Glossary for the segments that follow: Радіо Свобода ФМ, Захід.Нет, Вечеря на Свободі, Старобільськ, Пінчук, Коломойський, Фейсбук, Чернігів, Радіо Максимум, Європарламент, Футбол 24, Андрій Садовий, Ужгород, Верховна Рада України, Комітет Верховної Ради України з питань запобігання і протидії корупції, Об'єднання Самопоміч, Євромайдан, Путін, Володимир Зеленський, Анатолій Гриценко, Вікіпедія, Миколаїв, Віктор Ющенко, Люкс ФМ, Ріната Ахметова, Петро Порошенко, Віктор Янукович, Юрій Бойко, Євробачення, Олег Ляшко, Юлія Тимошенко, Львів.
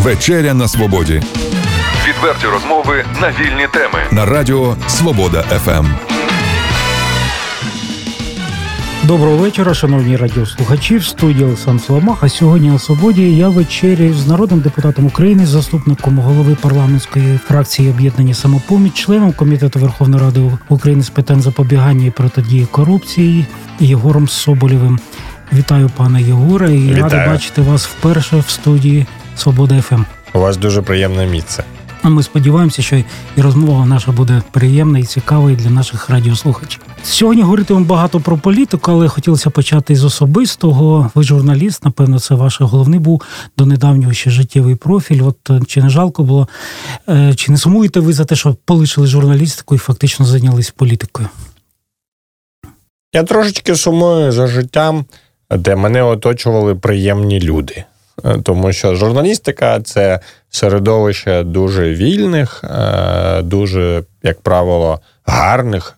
Вечеря на Свободі. Відверті розмови на вільні теми. На радіо Свобода ФМ. Доброго вечора, шановні радіослухачі. В студії Олександр Сломах. А сьогодні на Свободі я вечерю з народним депутатом України, заступником голови парламентської фракції «Об'єднання Самопоміч», членом Комітету Верховної Ради України з питань запобігання і протидії корупції Єгором Соболєвим. Вітаю, пане Єгоре, і радий бачити вас вперше в студії «Свобода ФМ». У вас дуже приємне місце. А ми сподіваємося, що і розмова наша буде приємна і цікава і для наших радіослухачів. Сьогодні говоритимемо багато про політику, але хотілося почати з особистого. Ви журналіст, напевно, це ваш головний був до недавнього ще життєвий профіль. От чи не жалко було, чи не сумуєте ви за те, що полишили журналістику і фактично зайнялись політикою? Я трошечки сумую за життям, де мене оточували приємні люди. Тому що журналістика – це середовище дуже вільних, дуже, як правило, гарних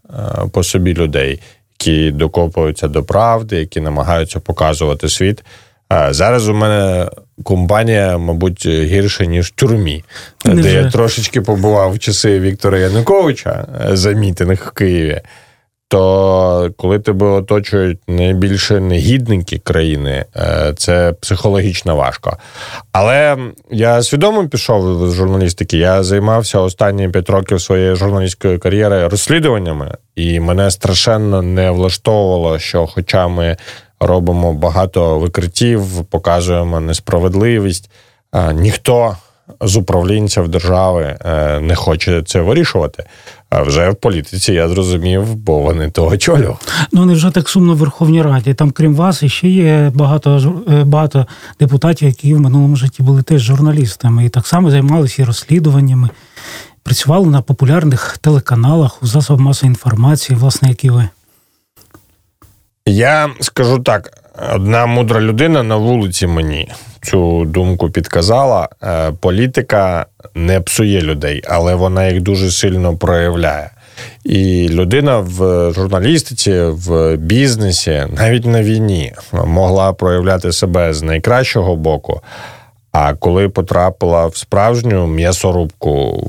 по собі людей, які докопуються до правди, які намагаються показувати світ. Зараз у мене компанія, мабуть, гірше, ніж в тюрмі, де я трошечки побував в часи Віктора Януковича за мітинг в Києві. То коли тебе оточують найбільше негідники країни, це психологічно важко. Але я свідомо пішов з журналістики. Я займався останні 5 років своєї журналістської кар'єри розслідуваннями. І мене страшенно не влаштовувало, що хоча ми робимо багато викриттів, показуємо несправедливість, ніхто з управлінців держави не хоче це вирішувати. А вже в політиці я зрозумів, бо вони то очолювали. Ну, не вже так сумно в Верховній Раді. Там, крім вас, ще є багато депутатів, які в минулому житті були теж журналістами. І так само займалися і розслідуваннями. Працювали на популярних телеканалах, у засобах масової інформації, власне, як і ви. Я скажу так. Одна мудра людина на вулиці мені цю думку підказала. Політика не псує людей, але вона їх дуже сильно проявляє. І людина в журналістиці, в бізнесі, навіть на війні могла проявляти себе з найкращого боку, а коли потрапила в справжню м'ясорубку,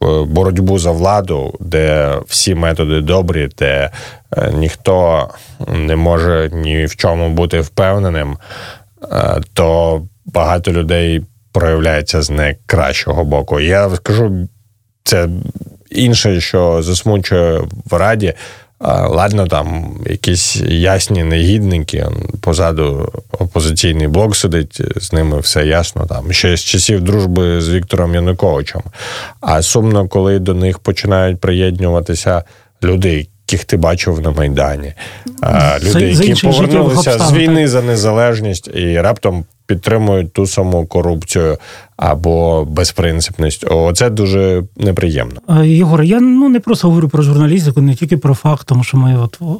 в боротьбу за владу, де всі методи добрі, де ніхто не може ні в чому бути впевненим, то багато людей проявляється з найкращого боку. Я скажу, це інше, що засмучує в Раді. Ладно, там якісь ясні негідники, позаду опозиційний блок сидить, з ними все ясно, там ще з часів дружби з Віктором Януковичем. А сумно, коли до них починають приєднюватися люди, яких ти бачив на Майдані, люди, які повернулися з війни за незалежність і раптом підтримують ту саму корупцію або безпринципність. Оце дуже неприємно. Єгор, я не просто говорю про журналістику, не тільки про факт, тому що ми от в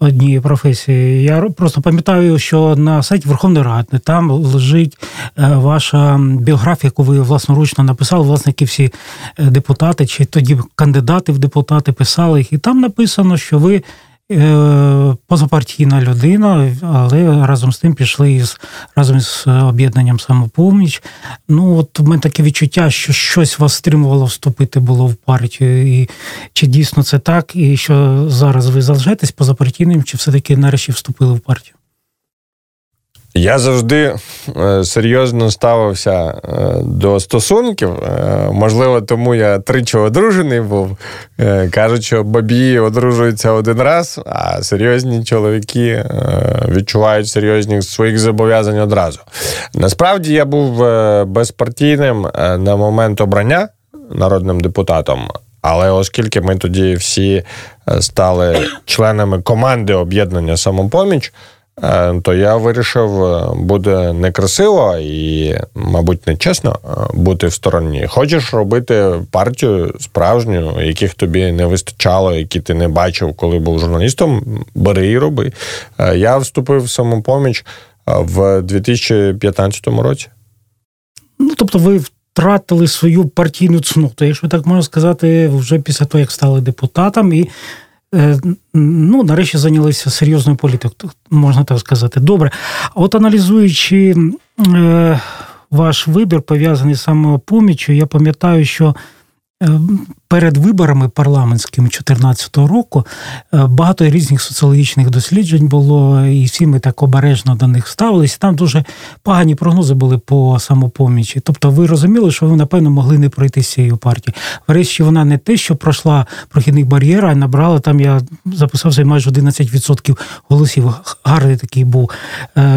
одній професії. Я просто пам'ятаю, що на сайті Верховної Ради там лежить ваша біографія, яку ви власноручно написали, власники всі депутати, чи тоді кандидати в депутати писали їх. І там написано, що ви позапартійна людина, але разом з тим пішли разом із об'єднанням «Самопоміч». Ну, от в мене таке відчуття, що щось вас стримувало вступити було в партію. І чи дійсно це так? І що зараз ви залишаєтесь позапартійним, чи все-таки нарешті вступили в партію? Я завжди серйозно ставився до стосунків. Можливо, тому я 3 одружений був. Кажуть, що бабі одружуються 1 раз, а серйозні чоловіки відчувають серйозні своїх зобов'язань одразу. Насправді, я був безпартійним на момент обрання народним депутатом. Але оскільки ми тоді всі стали членами команди об'єднання «Самопоміч», то я вирішив, буде некрасиво і, мабуть, нечесно бути в стороні. Хочеш робити партію справжню, яких тобі не вистачало, які ти не бачив, коли був журналістом, бери і роби. Я вступив в «Самопоміч» в 2015 році. Ну, тобто ви втратили свою партійну цноту, якщо так можна сказати, вже після того, як стали депутатом і нарешті зайнялися серйозною політикою, можна так сказати. Добре. От аналізуючи ваш вибір пов'язаний з Самопоміччю. Я пам'ятаю, що перед виборами парламентськими 2014 року багато різних соціологічних досліджень було, і всі ми так обережно до них ставилися. Там дуже погані прогнози були по Самопомічі. Тобто ви розуміли, що ви, напевно, могли не пройти з цією партією. Врешті вона не те, що пройшла прохідний бар'єр, а набрала, там я записався, майже 11% голосів. Гарний такий був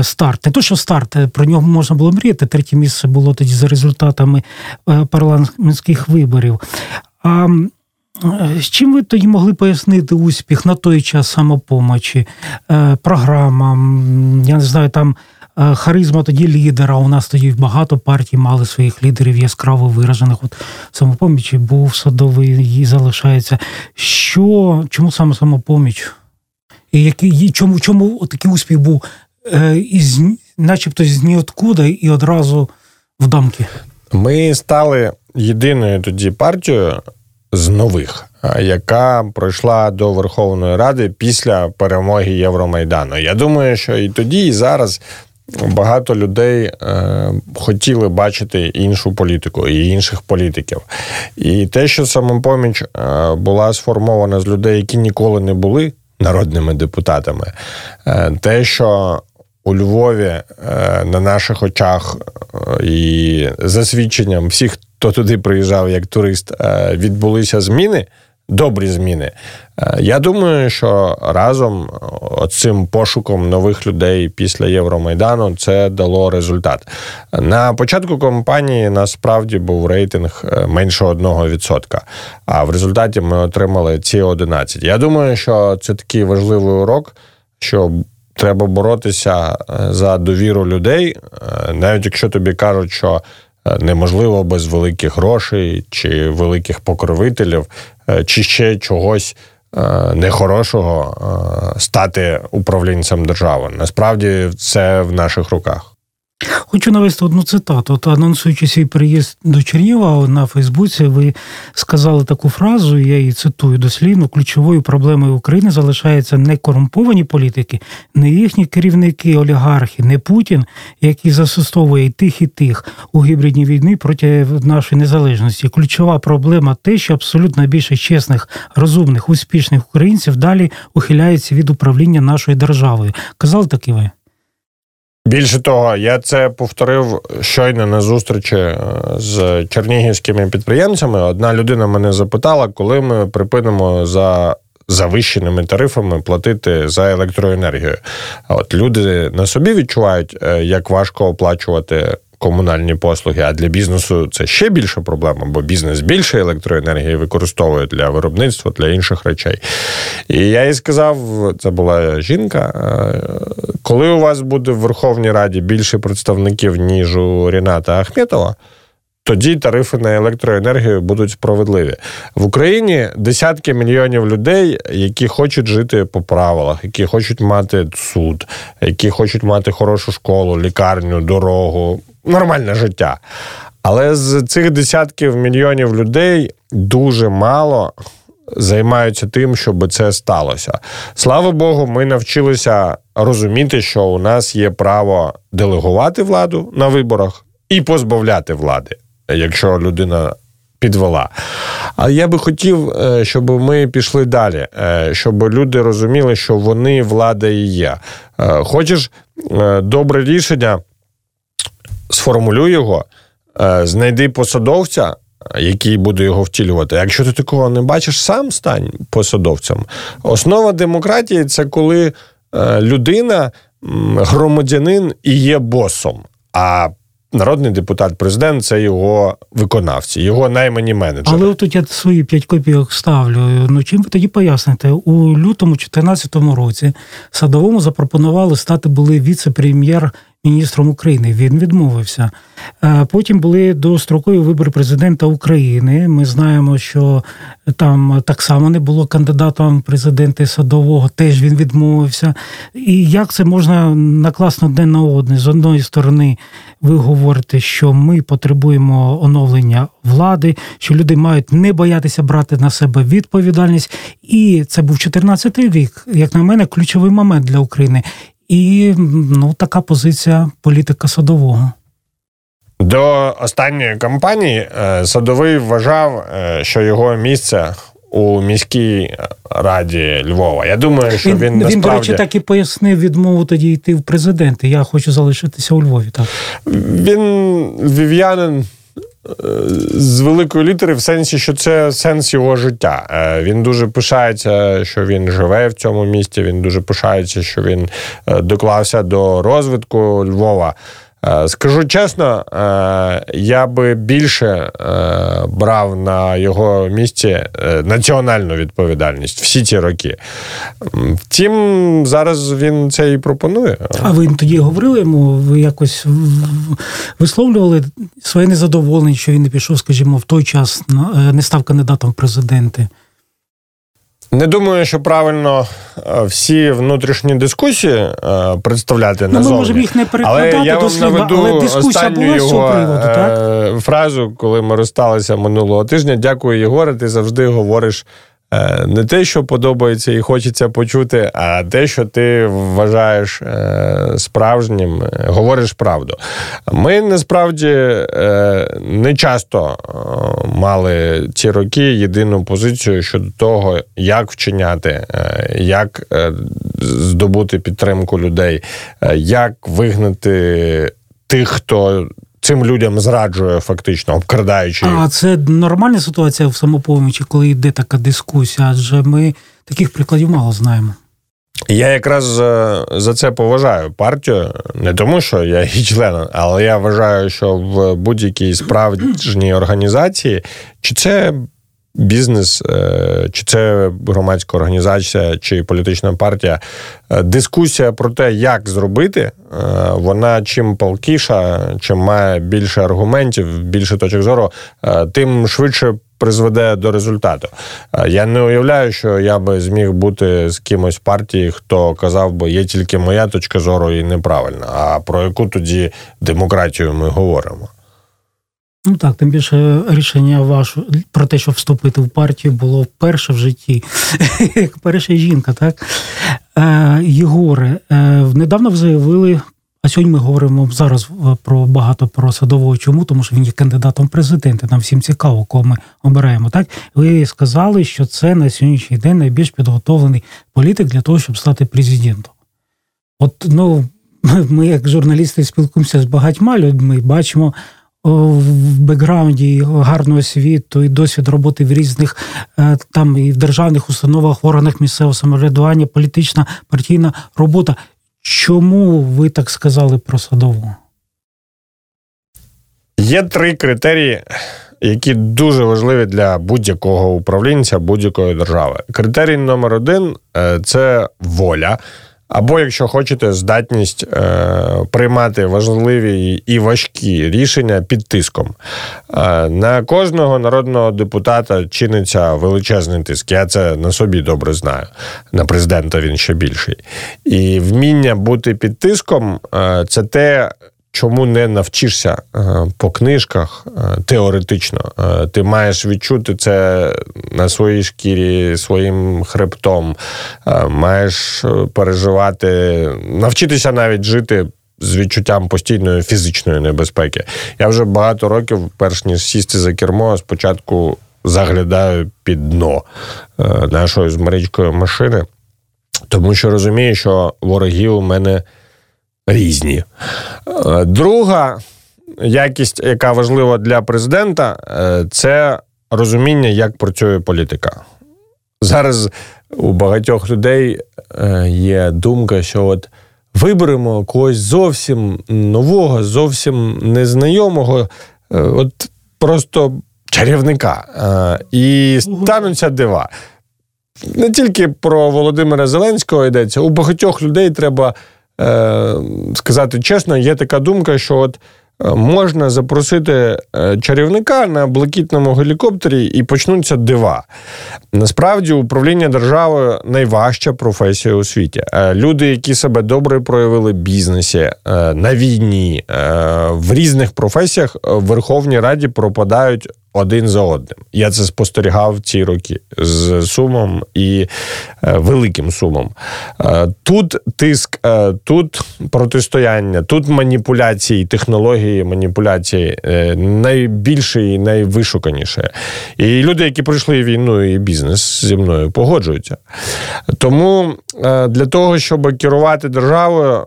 старт. Не то, що старт, про нього можна було мріяти. Третє місце було тоді за результатами парламентських виборів. А з чим ви тоді могли пояснити успіх на той час Самопомочі, програмам, я не знаю, там харизма тоді лідера, у нас тоді багато партій мали своїх лідерів яскраво виражених, от Самопомічі був Садовий і залишається. Що, чому саме Самопоміч? І який, чому такий успіх був із, начебто з ніоткуда і одразу в дамки? Ми стали єдиною тоді партією з нових, яка пройшла до Верховної Ради після перемоги Євромайдану. Я думаю, що і тоді, і зараз багато людей хотіли бачити іншу політику і інших політиків. І те, що Самопоміч була сформована з людей, які ніколи не були народними депутатами, те, що у Львові на наших очах і за свідченням всіх, хто туди приїжджав як турист, відбулися зміни, добрі зміни. Я думаю, що разом цим пошуком нових людей після Євромайдану це дало результат. На початку кампанії насправді був рейтинг менше 1%, а в результаті ми отримали ці 11. Я думаю, що це такий важливий урок, що треба боротися за довіру людей, навіть якщо тобі кажуть, що неможливо без великих грошей, чи великих покровителів, чи ще чогось нехорошого стати управлінцем держави. Насправді це в наших руках. Хочу навести одну цитату. От, анонсуючи свій приїзд до Чернігова на Фейсбуці, ви сказали таку фразу, я її цитую дослівно: ключовою проблемою України залишаються не корумповані політики, не їхні керівники, олігархи, не Путін, який застосовує і тих у гібридній війні проти нашої незалежності. Ключова проблема те, що абсолютно більше чесних, розумних, успішних українців далі ухиляється від управління нашою державою. Казали таки ви? Більше того, я це повторив щойно на зустрічі з чернігівськими підприємцями. Одна людина мене запитала, коли ми припинимо за завищеними тарифами платити за електроенергію. От люди на собі відчувають, як важко оплачувати комунальні послуги, а для бізнесу це ще більша проблема, бо бізнес більше електроенергії використовує для виробництва, для інших речей. І я їй сказав, це була жінка, коли у вас буде в Верховній Раді більше представників, ніж у Ріната Ахметова, тоді тарифи на електроенергію будуть справедливі. В Україні десятки мільйонів людей, які хочуть жити по правилах, які хочуть мати суд, які хочуть мати хорошу школу, лікарню, дорогу, нормальне життя. Але з цих десятків мільйонів людей дуже мало займаються тим, щоб це сталося. Слава Богу, ми навчилися розуміти, що у нас є право делегувати владу на виборах і позбавляти влади, якщо людина підвела. А я би хотів, щоб ми пішли далі, щоб люди розуміли, що вони влада і є. Хочеш добре рішення, сформулюй його, знайди посадовця, який буде його втілювати. А якщо ти такого не бачиш, сам стань посадовцем. Основа демократії – це коли людина, громадянин і є босом, а народний депутат, президент – це його виконавці, його наймані менеджери. Але тут я свої 5 копійок ставлю. Ну, чим ви тоді поясните? У лютому 2014 році Садовому запропонували стати були віце-прем'єр-міністром України. Він відмовився. Потім були дострокові вибори президента України. Ми знаємо, що там так само не було кандидатом президента Садового. Теж він відмовився. І як це можна накласти одне на одне? З одної сторони, ви говорите, що ми потребуємо оновлення влади, що люди мають не боятися брати на себе відповідальність. І це був 14-й рік, як на мене, ключовий момент для України. І, ну, така позиція політика Садового. До останньої кампанії Садовий вважав, що його місце у міській раді Львова. Я думаю, що він насправді... Він, до речі, так і пояснив відмову тоді йти в президенти. Я хочу залишитися у Львові, так. Він львів'янин з великої літери, в сенсі, що це сенс його життя. Він дуже пишається, що він живе в цьому місті, він дуже пишається, що він доклався до розвитку Львова. Скажу чесно, я би більше брав на його місці національну відповідальність всі ті роки. Втім, зараз він це і пропонує. А ви тоді говорили йому, ви якось висловлювали своє незадоволення, що він не пішов, скажімо, в той час, не став кандидатом в президенти? Не думаю, що правильно всі внутрішні дискусії представляти назовні. Ми можемо їх не перекладати до слова, але дискусія була з цього приводу, так? Фразу, коли ми розсталися минулого тижня. Дякую, Єгоре, ти завжди говориш не те, що подобається і хочеться почути, а те, що ти вважаєш справжнім, говориш правду. Ми, насправді, не часто мали ці роки єдину позицію щодо того, як вчиняти, як здобути підтримку людей, як вигнати тих, хто... цим людям зраджує фактично, обкрадаючи їх. А це нормальна ситуація в Самопомічі, коли йде така дискусія? Адже ми таких прикладів мало знаємо. Я якраз за це поважаю партію. Не тому, що я її член, але я вважаю, що в будь-якій справжній організації, чи це бізнес, чи це громадська організація, чи політична партія, дискусія про те, як зробити, вона чим палкіша, чим має більше аргументів, більше точок зору, тим швидше призведе до результату. Я не уявляю, що я би зміг бути з кимось в партії, хто казав би, є тільки моя точка зору і неправильна. А про яку тоді демократію ми говоримо? Ну так, тим більше рішення ваше про те, щоб вступити в партію, було перше в житті. Перша жінка, так? Єгоре, недавно ви заявили, а сьогодні ми говоримо зараз про багато про Садового. Чому? Тому що він є кандидатом в президенти. Нам всім цікаво, кого ми обираємо, так? Ви сказали, що це на сьогоднішній день найбільш підготовлений політик для того, щоб стати президентом. От, ну, ми як журналісти спілкуємося з багатьма людьми, бачимо... в бекграунді гарного освіту і досвід роботи в різних там і в державних установах, в органах місцевого самоврядування, політична, партійна робота. Чому ви так сказали про Садового? Є три критерії, які дуже важливі для будь-якого управлінця, будь-якої держави. Критерій номер 1 – це воля. Або, якщо хочете, здатність приймати важливі і важкі рішення під тиском. На кожного народного депутата чиниться величезний тиск. Я це на собі добре знаю. На президента він ще більший. І вміння бути під тиском – це те, чому не навчишся по книжках теоретично. Ти маєш відчути це на своїй шкірі, своїм хребтом. Маєш переживати, навчитися навіть жити з відчуттям постійної фізичної небезпеки. Я вже багато років, перш ніж сісти за кермо, спочатку заглядаю під дно нашої з Марічкою машини, тому що розумію, що вороги у мене різні. Друга якість, яка важлива для президента, це розуміння, як працює політика. Зараз у багатьох людей є думка, що от виберемо когось зовсім нового, зовсім незнайомого, от просто чарівника. І стануться дива. Не тільки про Володимира Зеленського йдеться, у багатьох людей треба сказати чесно, є така думка, що от можна запросити чарівника на блакитному гелікоптері і почнуться дива. Насправді, управління державою найважча професія у світі. Люди, які себе добре проявили в бізнесі, на війні, в різних професіях в Верховній Раді пропадають один за одним. Я це спостерігав ці роки з сумом і великим сумом. Тут тиск, тут протистояння, тут маніпуляції, технології маніпуляції найбільше і найвишуканіше. І люди, які пройшли війну і бізнес зі мною, погоджуються. Тому для того, щоб керувати державою,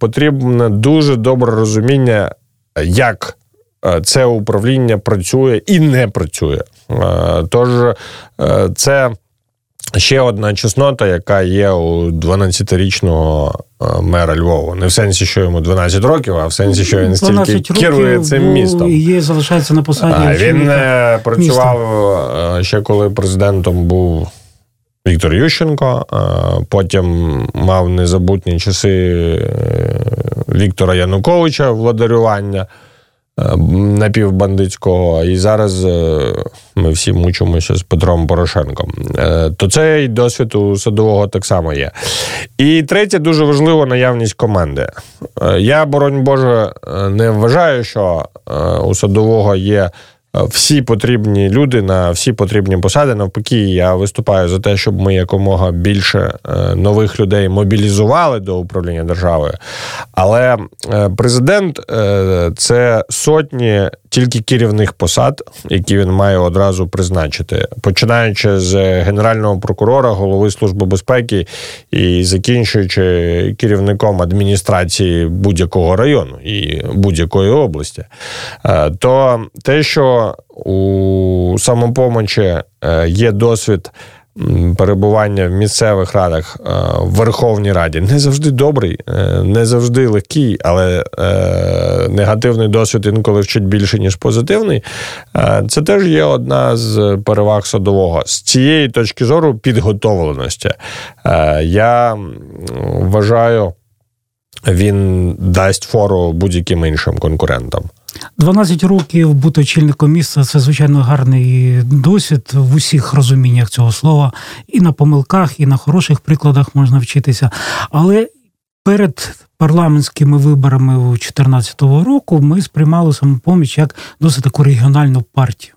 потрібне дуже добре розуміння, як це управління працює і не працює. Тож це ще одна чеснота, яка є у 12-річного мера Львова. Не в сенсі, що йому 12 років, а в сенсі, що він стільки керує цим містом. І залишається на посаді. Він працював ще коли президентом був Віктор Ющенко, потім мав незабутні часи Віктора Януковича, владарювання напівбандитського, і зараз ми всі мучимося з Петром Порошенком. То цей досвід у Садового так само є. І третє, дуже важливо, наявність команди. Я, боронь Боже, не вважаю, що у Садового є всі потрібні люди на всі потрібні посади. Навпаки, я виступаю за те, щоб ми якомога більше нових людей мобілізували до управління державою. Але президент – це сотні тільки керівних посад, які він має одразу призначити. Починаючи з генерального прокурора, голови Служби безпеки і закінчуючи керівником адміністрації будь-якого району і будь-якої області. То те, що у «Самопомочі» є досвід перебування в місцевих радах, в Верховній Раді. Не завжди добрий, не завжди легкий, але негативний досвід інколи вчить більше, ніж позитивний. Це теж є одна з переваг Садового. З цієї точки зору підготовленості. Я вважаю, він дасть фору будь-яким іншим конкурентам. 12 років бути очільником міста – це, звичайно, гарний досвід в усіх розуміннях цього слова. І на помилках, і на хороших прикладах можна вчитися. Але перед парламентськими виборами 2014 року ми сприймали «Самопоміч» як досить таку регіональну партію.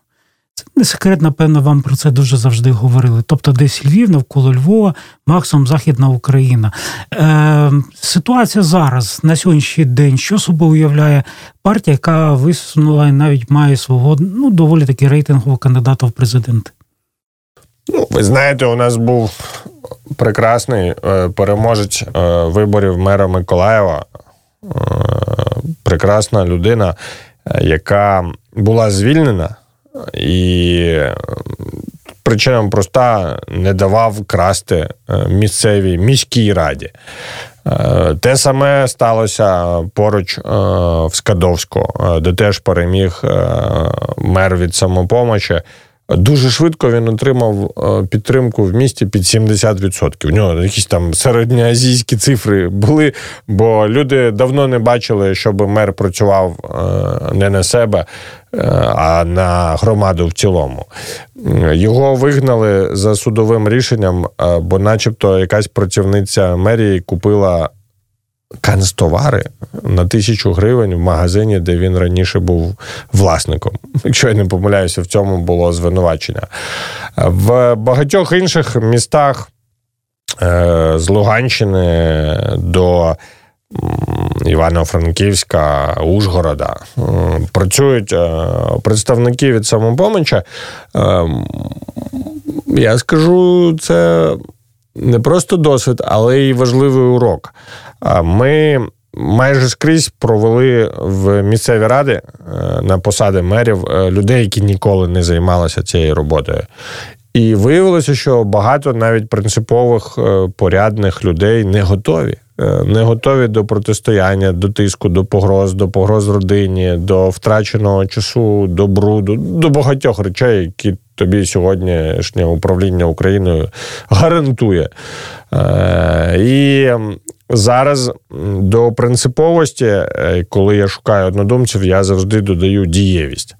Це не секрет, напевно, вам про це дуже завжди говорили. Тобто десь Львів, навколо Львова, максимум Західна Україна. Ситуація зараз, на сьогоднішній день, що собою уявляє партія, яка висунула і навіть має свого, доволі таки рейтингового кандидата в президенти? Ви знаєте, у нас був прекрасний переможець виборів мера Миколаєва. Прекрасна людина, яка була звільнена. І причина проста, не давав красти місцевій міській раді. Те саме сталося поруч в Скадовську, де теж переміг мер від «Самопомочі». Дуже швидко він отримав підтримку в місті під 70%. У нього якісь там середньоазійські цифри були, бо люди давно не бачили, щоб мер працював не на себе, а на громаду в цілому. Його вигнали за судовим рішенням, бо начебто якась працівниця мерії купила канцтовари на 1000 гривень в магазині, де він раніше був власником. Якщо я не помиляюся, в цьому було звинувачення. В багатьох інших містах з Луганщини до Івано-Франківська, Ужгорода працюють представники від «Самопомочі». Я скажу, це не просто досвід, але й важливий урок. Ми майже скрізь провели в місцеві ради на посади мерів людей, які ніколи не займалися цією роботою. І виявилося, що багато навіть принципових, порядних людей не готові. Не готові до протистояння, до тиску, до погроз родині, до втраченого часу, до бруду, до багатьох речей, які тобі сьогоднішнє управління Україною гарантує. І зараз до принциповості, коли я шукаю однодумців, я завжди додаю дієвість.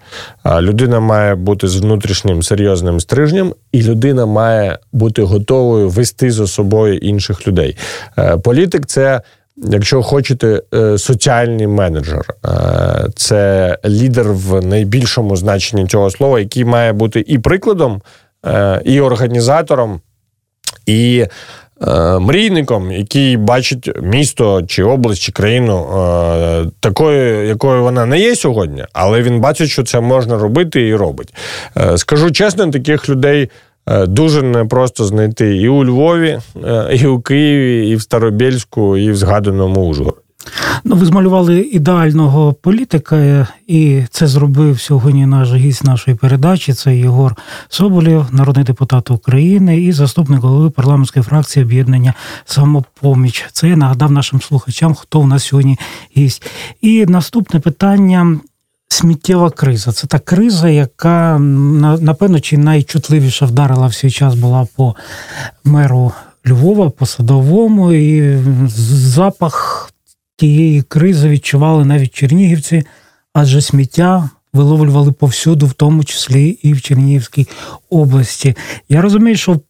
Людина має бути з внутрішнім серйозним стрижнем, і людина має бути готовою вести за собою інших людей. Політик – це якщо хочете, соціальний менеджер. Це лідер в найбільшому значенні цього слова, який має бути і прикладом, і організатором, і мрійником, який бачить місто, чи область, чи країну такою, якою вона не є сьогодні, але він бачить, що це можна робити і робить. Скажу чесно, таких людей дуже непросто знайти і у Львові, і у Києві, і в Старобільську, і в згаданому Ужгороді. Ну, ви змалювали ідеального політика, і це зробив сьогодні наш гість нашої передачі. Це Єгор Соболєв, народний депутат України і заступник голови парламентської фракції «Об'єднання Самопоміч». Це я нагадав нашим слухачам, хто в нас сьогодні гість. І наступне питання – сміттєва криза. Це та криза, яка, напевно, чи найчутливіше вдарила в свій час була по меру Львова, по Садовому, і запах тієї кризи відчували навіть чернігівці, адже сміття виловлювали повсюду, в тому числі і в Чернігівській області. Я розумію, що в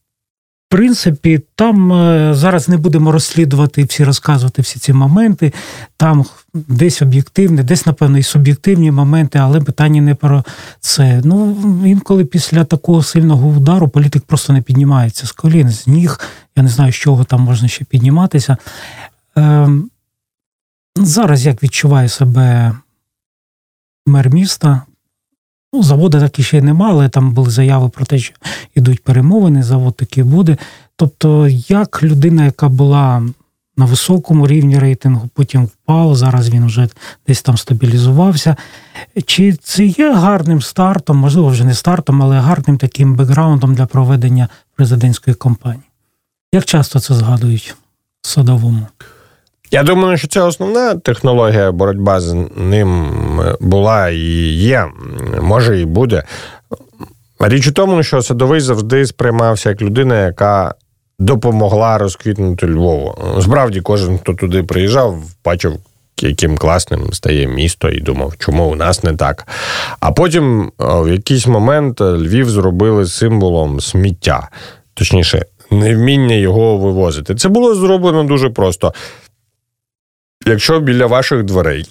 принципі там зараз не будемо розслідувати всі, розказувати всі ці моменти, там десь об'єктивні, десь, напевно, і суб'єктивні моменти, але питання не про це. Ну, інколи після такого сильного удару політик просто не піднімається з колін, з ніг, я не знаю, з чого там можна ще підніматися. Зараз як відчуває себе мер міста? Ну, заводу так ще й нема, але там були заяви про те, що йдуть перемовини, завод таки буде. Тобто, як людина, яка була на високому рівні рейтингу, потім впав, зараз він вже десь там стабілізувався. Чи це є гарним стартом, можливо, вже не стартом, але гарним таким бекграундом для проведення президентської кампанії? Як часто це згадують Садовому? Я думаю, що це основна технологія, боротьба з ним була і є, може і буде. Річ у тому, що Садовий завжди сприймався як людина, яка допомогла розквітнути Львову. Справді, кожен, хто туди приїжджав, бачив, яким класним стає місто, і думав, чому у нас не так. А потім в якийсь момент Львів зробили символом сміття, точніше, невміння його вивозити. Це було зроблено дуже просто. Якщо біля ваших дверей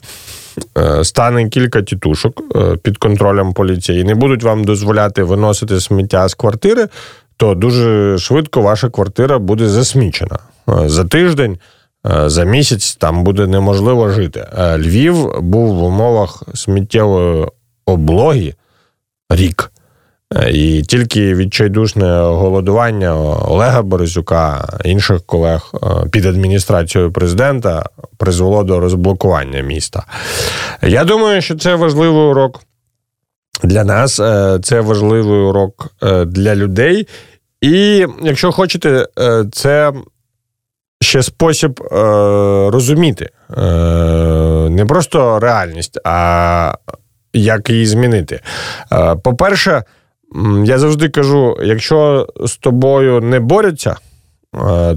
стане кілька тітушок під контролем поліції і не будуть вам дозволяти виносити сміття з квартири, то дуже швидко ваша квартира буде засмічена. За тиждень, за місяць там буде неможливо жити. Львів був в умовах сміттєвої облоги рік. І тільки відчайдушне голодування Олега Борисюка, інших колег під адміністрацією президента призвело до розблокування міста. Я думаю, що це важливий урок для нас, це важливий урок для людей. І, якщо хочете, це ще спосіб розуміти не просто реальність, а як її змінити. По-перше, я завжди кажу, якщо з тобою не борються,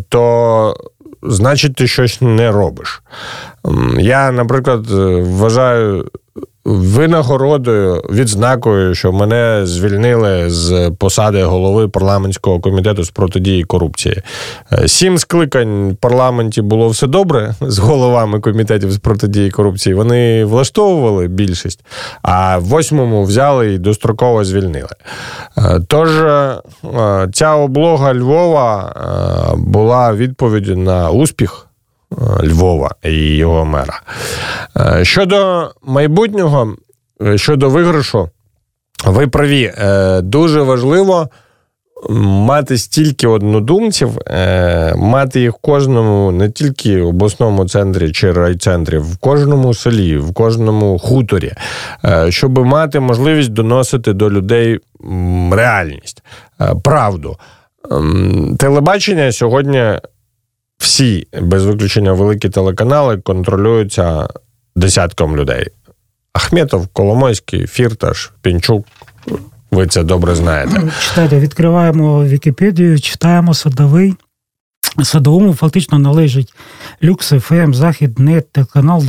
то значить ти щось не робиш. Я, наприклад, вважаю винагородою, відзнакою, що мене звільнили з посади голови парламентського комітету з протидії корупції. 7 скликань в парламенті було все добре з головами комітетів з протидії корупції. Вони влаштовували більшість, а в 8-му взяли і достроково звільнили. Тож ця облога Львова була відповіддю на успіх Львова і його мера. Щодо майбутнього, щодо виграшу, ви праві. Дуже важливо мати стільки однодумців, мати їх в кожному, не тільки в обласному центрі чи райцентрі, в кожному селі, в кожному хуторі, щоб мати можливість доносити до людей реальність, правду. Телебачення сьогодні, всі, без виключення, великі телеканали контролюються десятком людей. Ахметов, Коломойський, Фірташ, Пінчук. Ви це добре знаєте. Читайте, відкриваємо Вікіпедію, читаємо Садовий. Садовому фактично належить Люкс ФМ, Захід.Нет, телеканал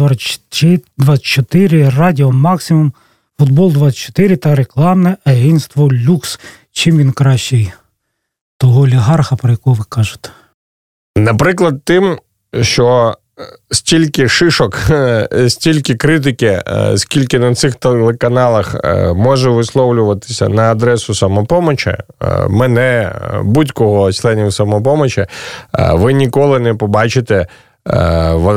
24, Радіо Максимум, Футбол 24 та рекламне агентство Люкс. Чим він кращий того олігарха, про якого ви кажете? Наприклад, тим, що стільки шишок, стільки критики, скільки на цих телеканалах може висловлюватися на адресу «Самопомочі», мене, будь-кого членів «Самопомочі», ви ніколи не побачите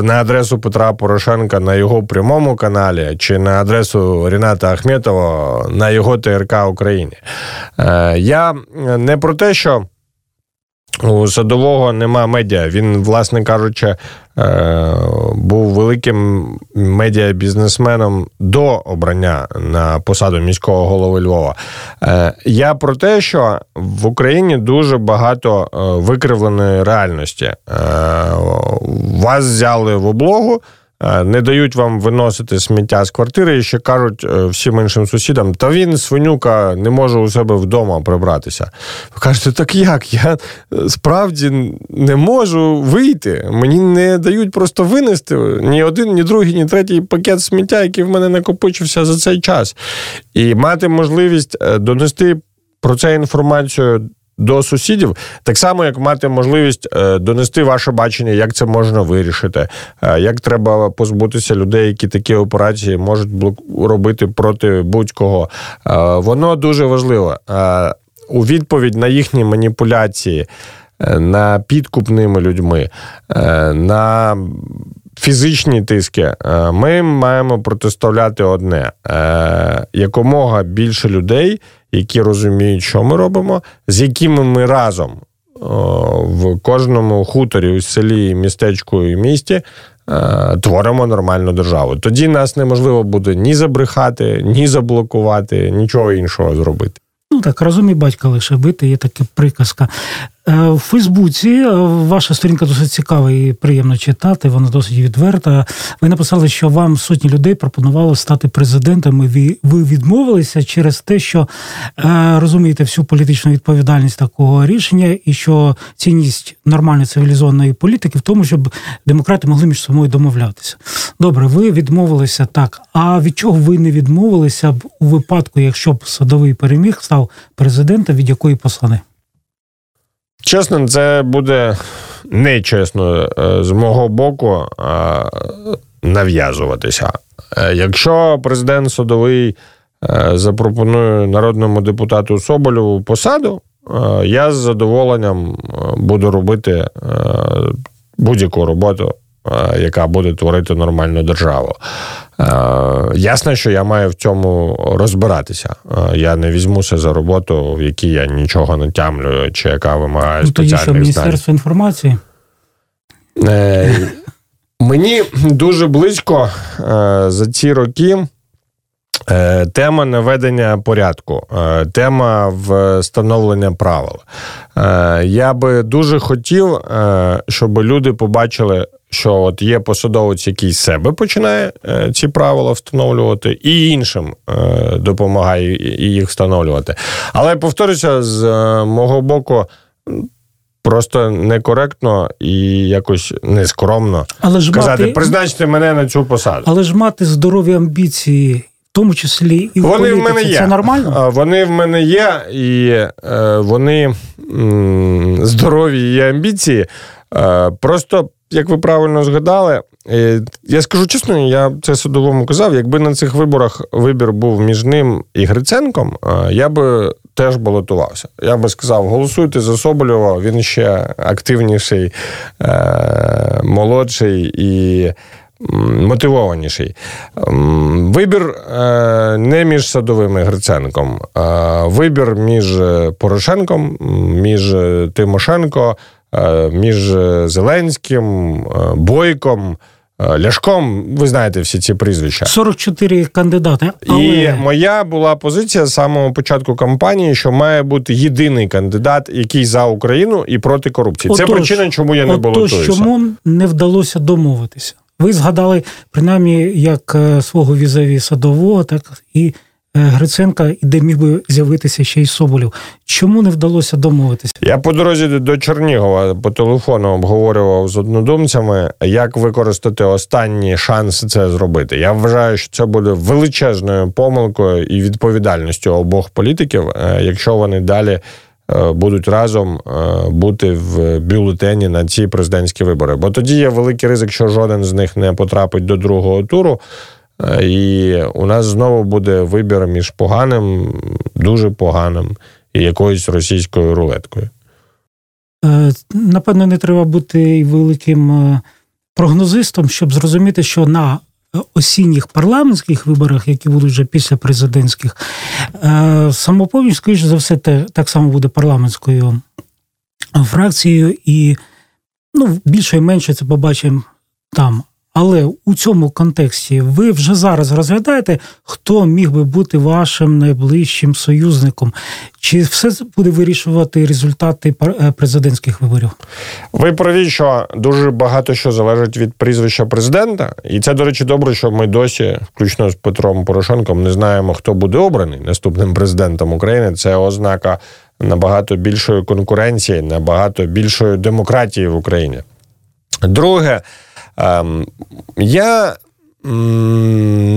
на адресу Петра Порошенка на його прямому каналі чи на адресу Ріната Ахметова на його ТРК України. Я не про те, що у Садового нема медіа. Він, власне кажучи, був великим медіабізнесменом до обрання на посаду міського голови Львова. Я про те, що в Україні дуже багато викривленої реальності. Вас взяли в облогу, не дають вам виносити сміття з квартири, і ще кажуть всім іншим сусідам, та він, свинюка, не може у себе вдома прибратися. Ви кажете, так як? Я справді не можу вийти. Мені не дають просто винести ні один, ні другий, ні третій пакет сміття, який в мене накопичився за цей час. І мати можливість донести про це інформацію до сусідів, так само, як мати можливість донести ваше бачення, як це можна вирішити, як треба позбутися людей, які такі операції можуть робити проти будь-кого. Воно дуже важливо. У відповідь на їхні маніпуляції, на підкуп ними людьми, на фізичні тиски, ми маємо протиставляти одне. Якомога більше людей, які розуміють, що ми робимо, з якими ми разом в кожному хуторі, у селі, містечку і місті творимо нормальну державу. Тоді нас неможливо буде ні забрехати, ні заблокувати, нічого іншого зробити. Ну так, розумій батька лише бити, є така приказка. В Фейсбуці ваша сторінка досить цікава і приємно читати, вона досить відверта. Ви написали, що вам сотні людей пропонувало стати президентом, і ви відмовилися через те, що розумієте всю політичну відповідальність такого рішення і що цінність нормальної цивілізованої політики в тому, щоб демократи могли між собою домовлятися. Добре, ви відмовилися, так. А від чого ви не відмовилися б у випадку, якщо б Садовий переміг, став президентом, від якої посади? Чесно, це буде нечесно з мого боку нав'язуватися. Якщо президент Садовий запропонує народному депутату Соболєву посаду, я з задоволенням буду робити будь-яку роботу, яка буде творити нормальну державу. Ясно, що я маю в цьому розбиратися. Я не візьмуся за роботу, в якій я нічого не тямлю, чи яка вимагає спеціальних знань. Тоді що, Міністерство інформації? Мені дуже близько за ці роки тема наведення порядку, тема встановлення правил. Я би дуже хотів, щоб люди побачили, що от є посадовець, який з себе починає ці правила встановлювати, і іншим допомагає їх встановлювати. Але, повторюся, з мого боку, просто некоректно і якось нескромно казати, призначте мене на цю посаду. Але ж мати здорові амбіції, в тому числі і в політиці, це нормально? Вони в мене є, і вони здорові і амбіції. Просто, як ви правильно згадали, я скажу чесно, я це Садовому казав, якби на цих виборах вибір був між ним і Гриценком, я би теж балотувався. Я би сказав, голосуйте за Соболєва, він ще активніший, молодший і мотивованіший. Вибір не між Садовим і Гриценком. Вибір між Порошенком, між Тимошенко, між Зеленським, Бойком, Ляшком, ви знаєте всі ці прізвища. 44 кандидати. Але... І моя була позиція з самого початку кампанії, що має бути єдиний кандидат, який за Україну і проти корупції. Це причина, чому я не балотуюся. Отож, чому не вдалося домовитися? Ви згадали, принаймні, як свого візаві Садового, так і Гриценка, де міг би з'явитися ще й Соболєв. Чому не вдалося домовитися? Я по дорозі до Чернігова по телефону обговорював з однодумцями, як використати останній шанс це зробити. Я вважаю, що це буде величезною помилкою і відповідальністю обох політиків, якщо вони далі будуть разом бути в бюлетені на ці президентські вибори. Бо тоді є великий ризик, що жоден з них не потрапить до другого туру. І у нас знову буде вибір між поганим, дуже поганим і якоюсь російською рулеткою. Напевно, не треба бути і великим прогнозистом, щоб зрозуміти, що на осінніх парламентських виборах, які будуть вже після президентських, Самопоміч, скоріше за все, так само буде парламентською фракцією, і більше і менше це побачимо там. Але у цьому контексті ви вже зараз розглядаєте, хто міг би бути вашим найближчим союзником? Чи все буде вирішувати результати президентських виборів? Ви праві, що дуже багато що залежить від прізвища президента. І це, до речі, добре, що ми досі, включно з Петром Порошенком, не знаємо, хто буде обраний наступним президентом України. Це ознака набагато більшої конкуренції, набагато більшої демократії в Україні. Друге, я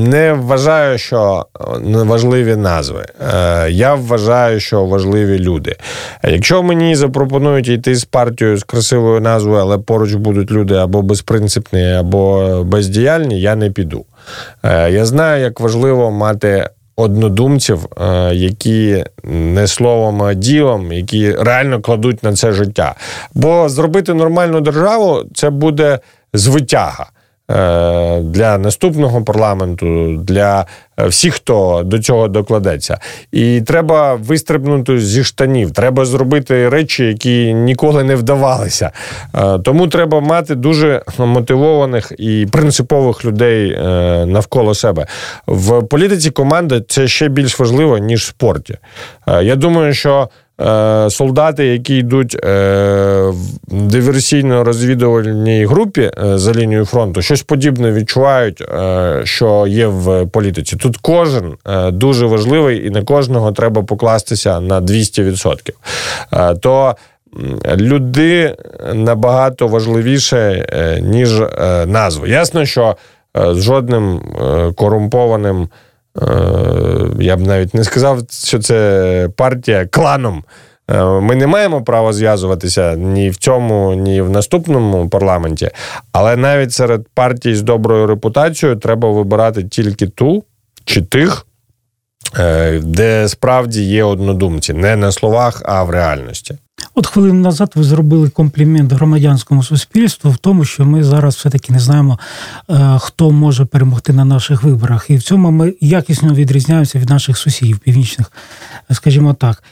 не вважаю, що важливі назви. Я вважаю, що важливі люди. Якщо мені запропонують йти з партією з красивою назвою, але поруч будуть люди або безпринципні, або бездіяльні, я не піду. Я знаю, як важливо мати однодумців, які не словом, а ділом, які реально кладуть на це життя. Бо зробити нормальну державу – це буде звитяга для наступного парламенту, для всіх, хто до цього докладеться. І треба вистрибнути зі штанів, треба зробити речі, які ніколи не вдавалися. Тому треба мати дуже мотивованих і принципових людей навколо себе. В політиці команда – це ще більш важливо, ніж в спорті. Я думаю, що солдати, які йдуть в диверсійно-розвідувальній групі за лінією фронту, щось подібне відчувають, що є в політиці. Тут кожен дуже важливий, і на кожного треба покластися на 200%. То люди набагато важливіше, ніж назви. Ясно, що з жодним корумпованим, я б навіть не сказав, що це партія кланом. Ми не маємо права зв'язуватися ні в цьому, ні в наступному парламенті. Але навіть серед партій з доброю репутацією треба вибирати тільки ту чи тих, де справді є однодумці. Не на словах, а в реальності. От хвилину назад ви зробили комплімент громадянському суспільству в тому, що ми зараз все-таки не знаємо, хто може перемогти на наших виборах. І в цьому ми якісно відрізняємося від наших сусідів північних, скажімо так.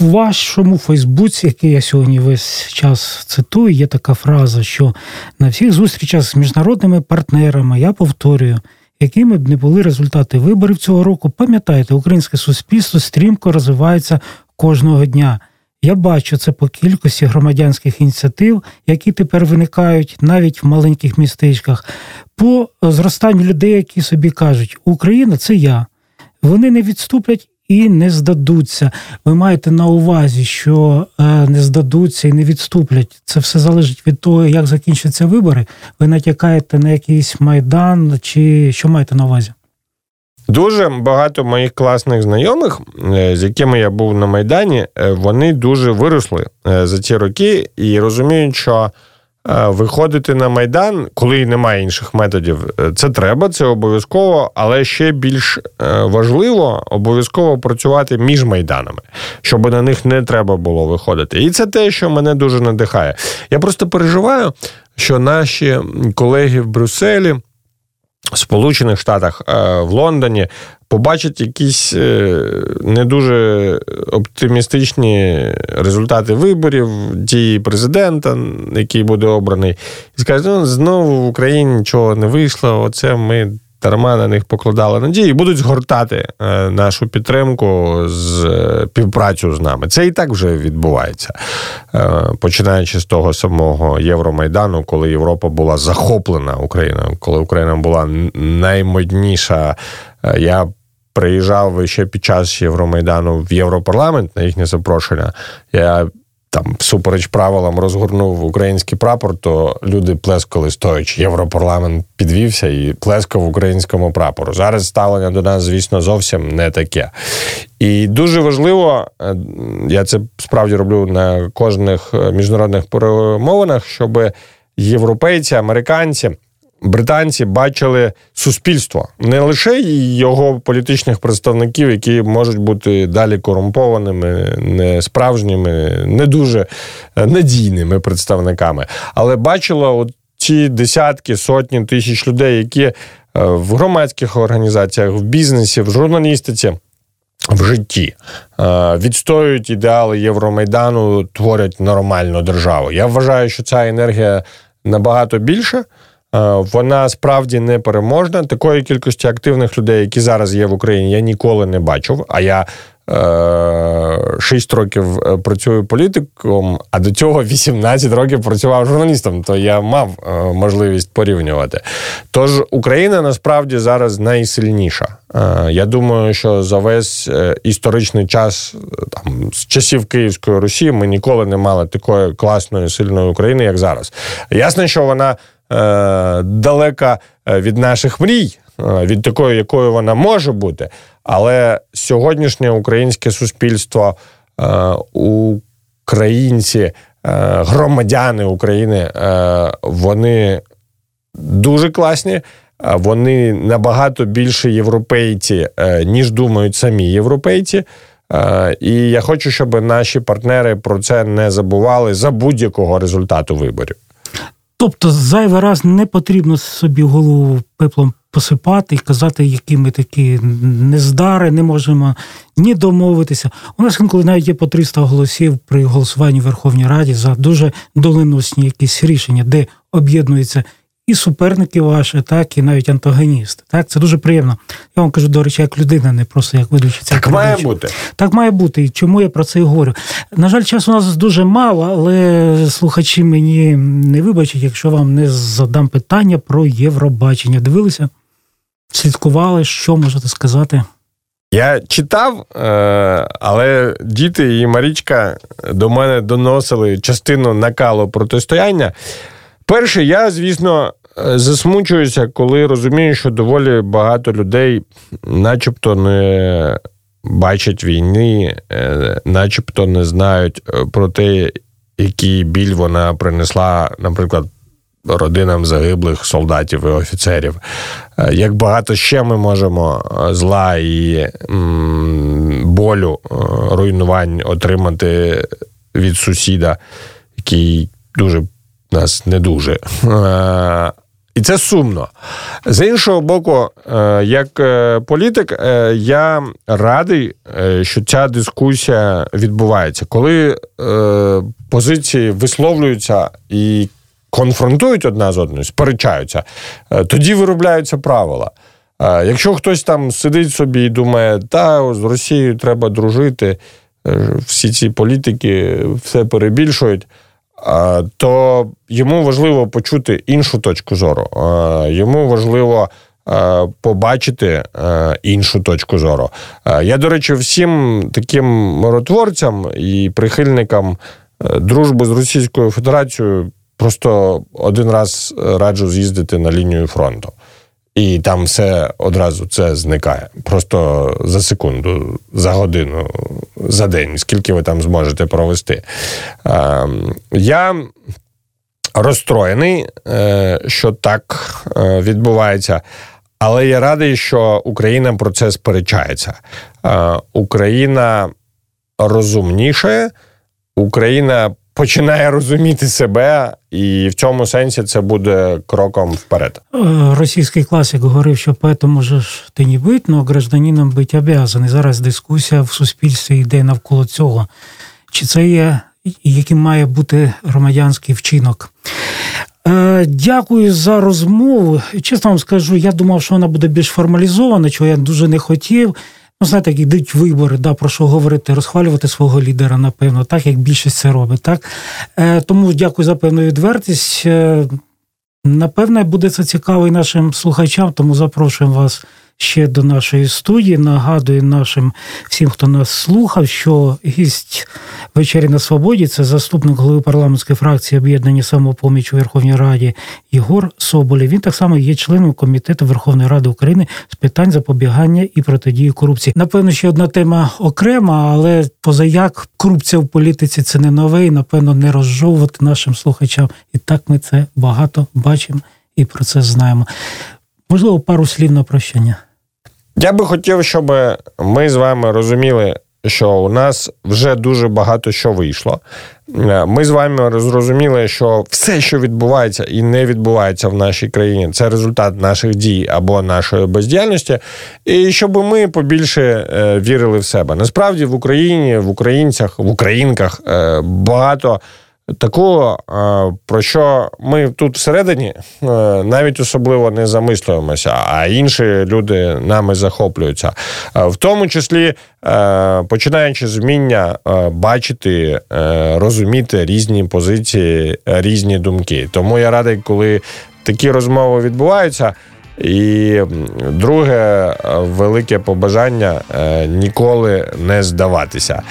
У вашому Фейсбуці, який я сьогодні весь час цитую, є така фраза, що на всіх зустрічах з міжнародними партнерами, я повторюю, якими б не були результати виборів цього року, пам'ятайте, українське суспільство стрімко розвивається кожного дня. Я бачу це по кількості громадянських ініціатив, які тепер виникають навіть в маленьких містечках, по зростанню людей, які собі кажуть, Україна – це я. Вони не відступлять і не здадуться. Ви маєте на увазі, що не здадуться і не відступлять. Це все залежить від того, як закінчаться вибори. Ви натякаєте на якийсь Майдан, чи що маєте на увазі? Дуже багато моїх класних знайомих, з якими я був на Майдані, вони дуже виросли за ці роки і розуміють, що виходити на Майдан, коли немає інших методів, це треба, це обов'язково, але ще більш важливо обов'язково працювати між Майданами, щоб на них не треба було виходити. І це те, що мене дуже надихає. Я просто переживаю, що наші колеги в Брюсселі, в Сполучених Штатах, в Лондоні побачать якісь не дуже оптимістичні результати виборів, дії президента, який буде обраний, і скажуть, знову в Україні нічого не вийшло, оце ми дарма на них покладали надії, і будуть згортати нашу підтримку, співпрацю з нами. Це і так вже відбувається, починаючи з того самого Євромайдану, коли Європа була захоплена Україною, коли Україна була наймодніша. Я приїжджав ще під час Євромайдану в Європарламент на їхнє запрошення. Я там, всупереч правилам розгорнув український прапор, то люди плескали стоячи. Європарламент підвівся і плескав українському прапору. Зараз ставлення до нас, звісно, зовсім не таке. І дуже важливо, я це справді роблю на кожних міжнародних перемовинах, щоб європейці, американці, британці бачили суспільство. Не лише його політичних представників, які можуть бути далі корумпованими, несправжніми, не дуже надійними представниками, але бачило ці десятки, сотні тисяч людей, які в громадських організаціях, в бізнесі, в журналістиці, в житті відстоюють ідеали Євромайдану, творять нормальну державу. Я вважаю, що ця енергія набагато більша. Вона справді непереможна. Такої кількості активних людей, які зараз є в Україні, я ніколи не бачив. А я 6 років працюю політиком, а до цього 18 років працював журналістом, то я мав можливість порівнювати. Тож Україна насправді зараз найсильніша. Я думаю, що за весь історичний час, там, з часів Київської Русі, ми ніколи не мали такої класної, сильної України, як зараз. Ясно, що вона далека від наших мрій, від такої, якою вона може бути. Але сьогоднішнє українське суспільство, українці, громадяни України, вони дуже класні, вони набагато більше європейці, ніж думають самі європейці. І я хочу, щоб наші партнери про це не забували за будь-якого результату виборів. Тобто зайвий раз не потрібно собі голову пеплом посипати і казати, які ми такі нездари, не можемо ні домовитися. У нас інколи навіть є по 300 голосів при голосуванні в Верховній Раді за дуже доленосні якісь рішення, де об'єднуються і суперники ваші, так, і навіть антагоністи. Так, це дуже приємно. Я вам кажу, до речі, як людина, не просто як ведучий. Так має бути. Так має бути. І чому я про це і говорю? На жаль, часу у нас дуже мало, але слухачі мені не вибачать, якщо вам не задам питання про Євробачення. Дивилися? Слідкували? Що можете сказати? Я читав, але діти і Марічка до мене доносили частину накалу протистояння. Перше, я, звісно, засмучуюся, коли розумію, що доволі багато людей начебто не бачать війни, начебто не знають про те, який біль вона принесла, наприклад, родинам загиблих солдатів і офіцерів. Як багато ще ми можемо зла і болю, руйнувань отримати від сусіда, який дуже нас не дуже. І це сумно. З іншого боку, як політик, я радий, що ця дискусія відбувається. Коли позиції висловлюються і конфронтують одна з одною, сперечаються, тоді виробляються правила. Якщо хтось там сидить собі і думає, та, з Росією треба дружити, всі ці політики все перебільшують, то йому важливо почути іншу точку зору. Йому важливо побачити іншу точку зору. Я, до речі, всім таким миротворцям і прихильникам дружби з Російською Федерацією просто один раз раджу з'їздити на лінію фронту. І там все одразу це зникає. Просто за секунду, за годину, за день, скільки ви там зможете провести. Я розстроєний, що так відбувається, але я радий, що Україна про це сперечається. Україна розумніше, Україна починає розуміти себе, і в цьому сенсі це буде кроком вперед. Російський класик говорив, що поетом можеш ти не бить, но гражданином бить обязан. І зараз дискусія в суспільстві йде навколо цього. Чи це є, яким має бути громадянський вчинок? Дякую за розмову. Чесно вам скажу, я думав, що вона буде більш формалізована, чого я дуже не хотів. Ну, знаєте, як йдуть вибори, да, про що говорити, розхвалювати свого лідера, напевно, так, як більшість це робить, так. Тому дякую за певну відвертість. Напевне, буде це цікаво і нашим слухачам, тому запрошуємо вас ще до нашої студії. Нагадую нашим всім, хто нас слухав, що гість «Вечері на Свободі» – це заступник голови парламентської фракції «Об'єднання Самопоміч» у Верховній Раді Єгор Соболєв. Він так само є членом Комітету Верховної Ради України з питань запобігання і протидії корупції. Напевно, ще одна тема окрема, але позаяк корупція в політиці – це не нове, і, напевно, не розжовувати нашим слухачам. І так ми це багато бачимо і про це знаємо. Можливо, пару слів на прощання. Я би хотів, щоб ми з вами розуміли, що у нас вже дуже багато що вийшло. Ми з вами зрозуміли, що все, що відбувається і не відбувається в нашій країні, це результат наших дій або нашої бездіяльності, і щоб ми побільше вірили в себе. Насправді в Україні, в українцях, в українках багато такого, про що ми тут всередині навіть особливо не замислюємося, а інші люди нами захоплюються. В тому числі, починаючи з вміння бачити, розуміти різні позиції, різні думки. Тому я радий, коли такі розмови відбуваються. І друге велике побажання – ніколи не здаватися.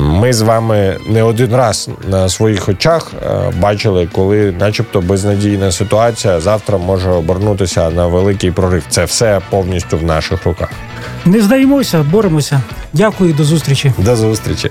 Ми з вами не один раз на своїх очах бачили, коли начебто безнадійна ситуація завтра може обернутися на великий прорив. Це все повністю в наших руках. Не здаємося, боремося. Дякую, до зустрічі. До зустрічі.